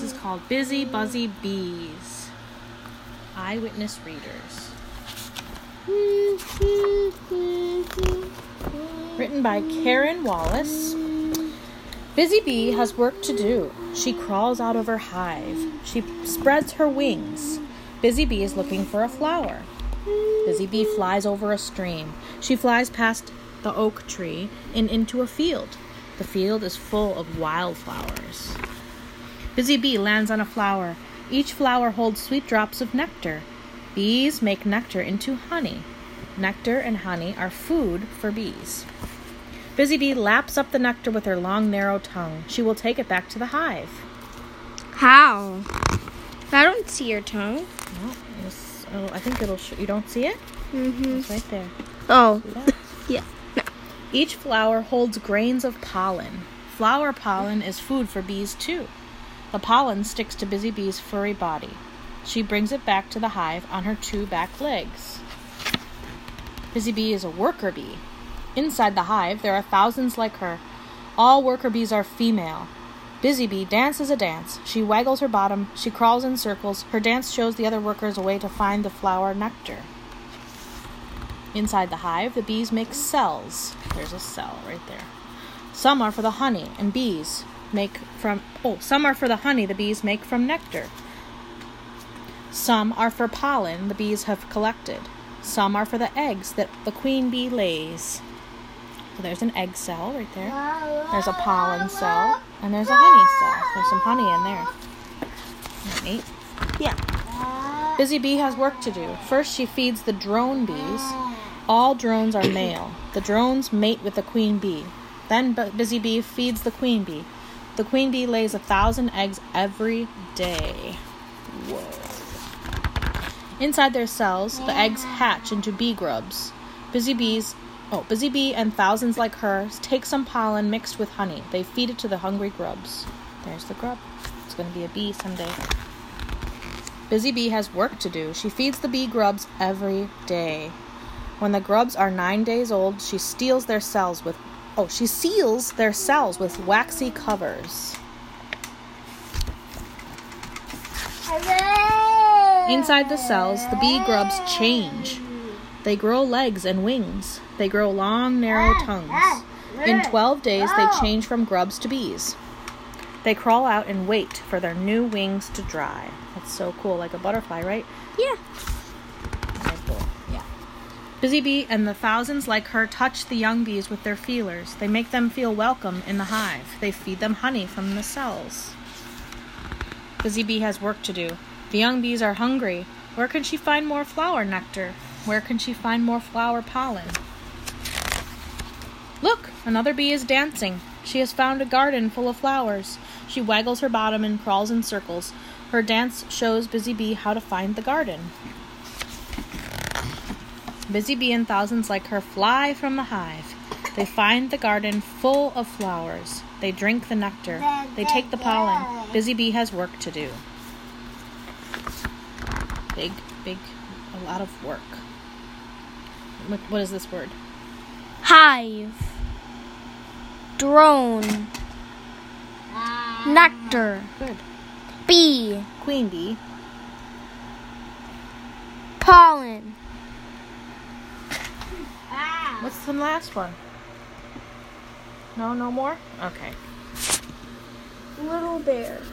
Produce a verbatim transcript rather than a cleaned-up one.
This is called Busy Buzzy Bees, Eyewitness Readers. Written by Karen Wallace. Busy Bee has work to do. She crawls out of her hive. She spreads her wings. Busy Bee is looking for a flower. Busy Bee flies over a stream. She flies past the oak tree and into a field. The field is full of wildflowers. Busy Bee lands on a flower. Each flower holds sweet drops of nectar. Bees make nectar into honey. Nectar and honey are food for bees. Busy Bee laps up the nectar with her long, narrow tongue. She will take it back to the hive. How? I don't see your tongue. No, it's, oh, I think it'll... Sh- you don't see it? Mm-hmm. It's right there. Oh. Yeah. No. Each flower holds grains of pollen. Flower pollen is food for bees, too. The pollen sticks to Busy Bee's furry body. She brings it back to the hive on her two back legs. Busy Bee is a worker bee. Inside the hive, there are thousands like her. All worker bees are female. Busy Bee dances a dance. She waggles her bottom. She crawls in circles. Her dance shows the other workers a way to find the flower nectar. Inside the hive, the bees make cells. There's a cell right there. Some are for the honey and bees make from... Oh, some are for the honey the bees make from nectar. Some are for pollen the bees have collected. Some are for the eggs that the queen bee lays. So there's an egg cell right there. There's a pollen cell. And there's a honey cell. There's some honey in there. Isn't that neat? Yeah. Busy Bee has work to do. First, she feeds the drone bees. All drones are male. The drones mate with the queen bee. Then Busy Bee feeds the queen bee. The queen bee lays a thousand eggs every day. Whoa. Inside their cells, the eggs hatch into bee grubs. Busy bees, oh, Busy Bee and thousands like her take some pollen mixed with honey. They feed it to the hungry grubs. There's the grub. It's going to be a bee someday. Busy Bee has work to do. She feeds the bee grubs every day. When the grubs are nine days old, she steals their cells with, oh, she seals their cells with waxy covers. Hello. Inside the cells, the bee grubs change. They grow legs and wings. They grow long, narrow tongues. In twelve days, they change from grubs to bees. They crawl out and wait for their new wings to dry. That's so cool, like a butterfly, right? Yeah. Yeah. Busy Bee and the thousands like her touch the young bees with their feelers. They make them feel welcome in the hive. They feed them honey from the cells. Busy Bee has work to do. The young bees are hungry. Where can she find more flower nectar? Where can she find more flower pollen? Look, another bee is dancing. She has found a garden full of flowers. She waggles her bottom and crawls in circles. Her dance shows Busy Bee how to find the garden. Busy Bee and thousands like her fly from the hive. They find the garden full of flowers. They drink the nectar. They take the pollen. Busy Bee has work to do. Big, big, a lot of work. What, what is this word? Hive. Drone. Nectar. Good. Bee. Queen bee. Pollen. What's the last one? No, no more? Okay. Little bear.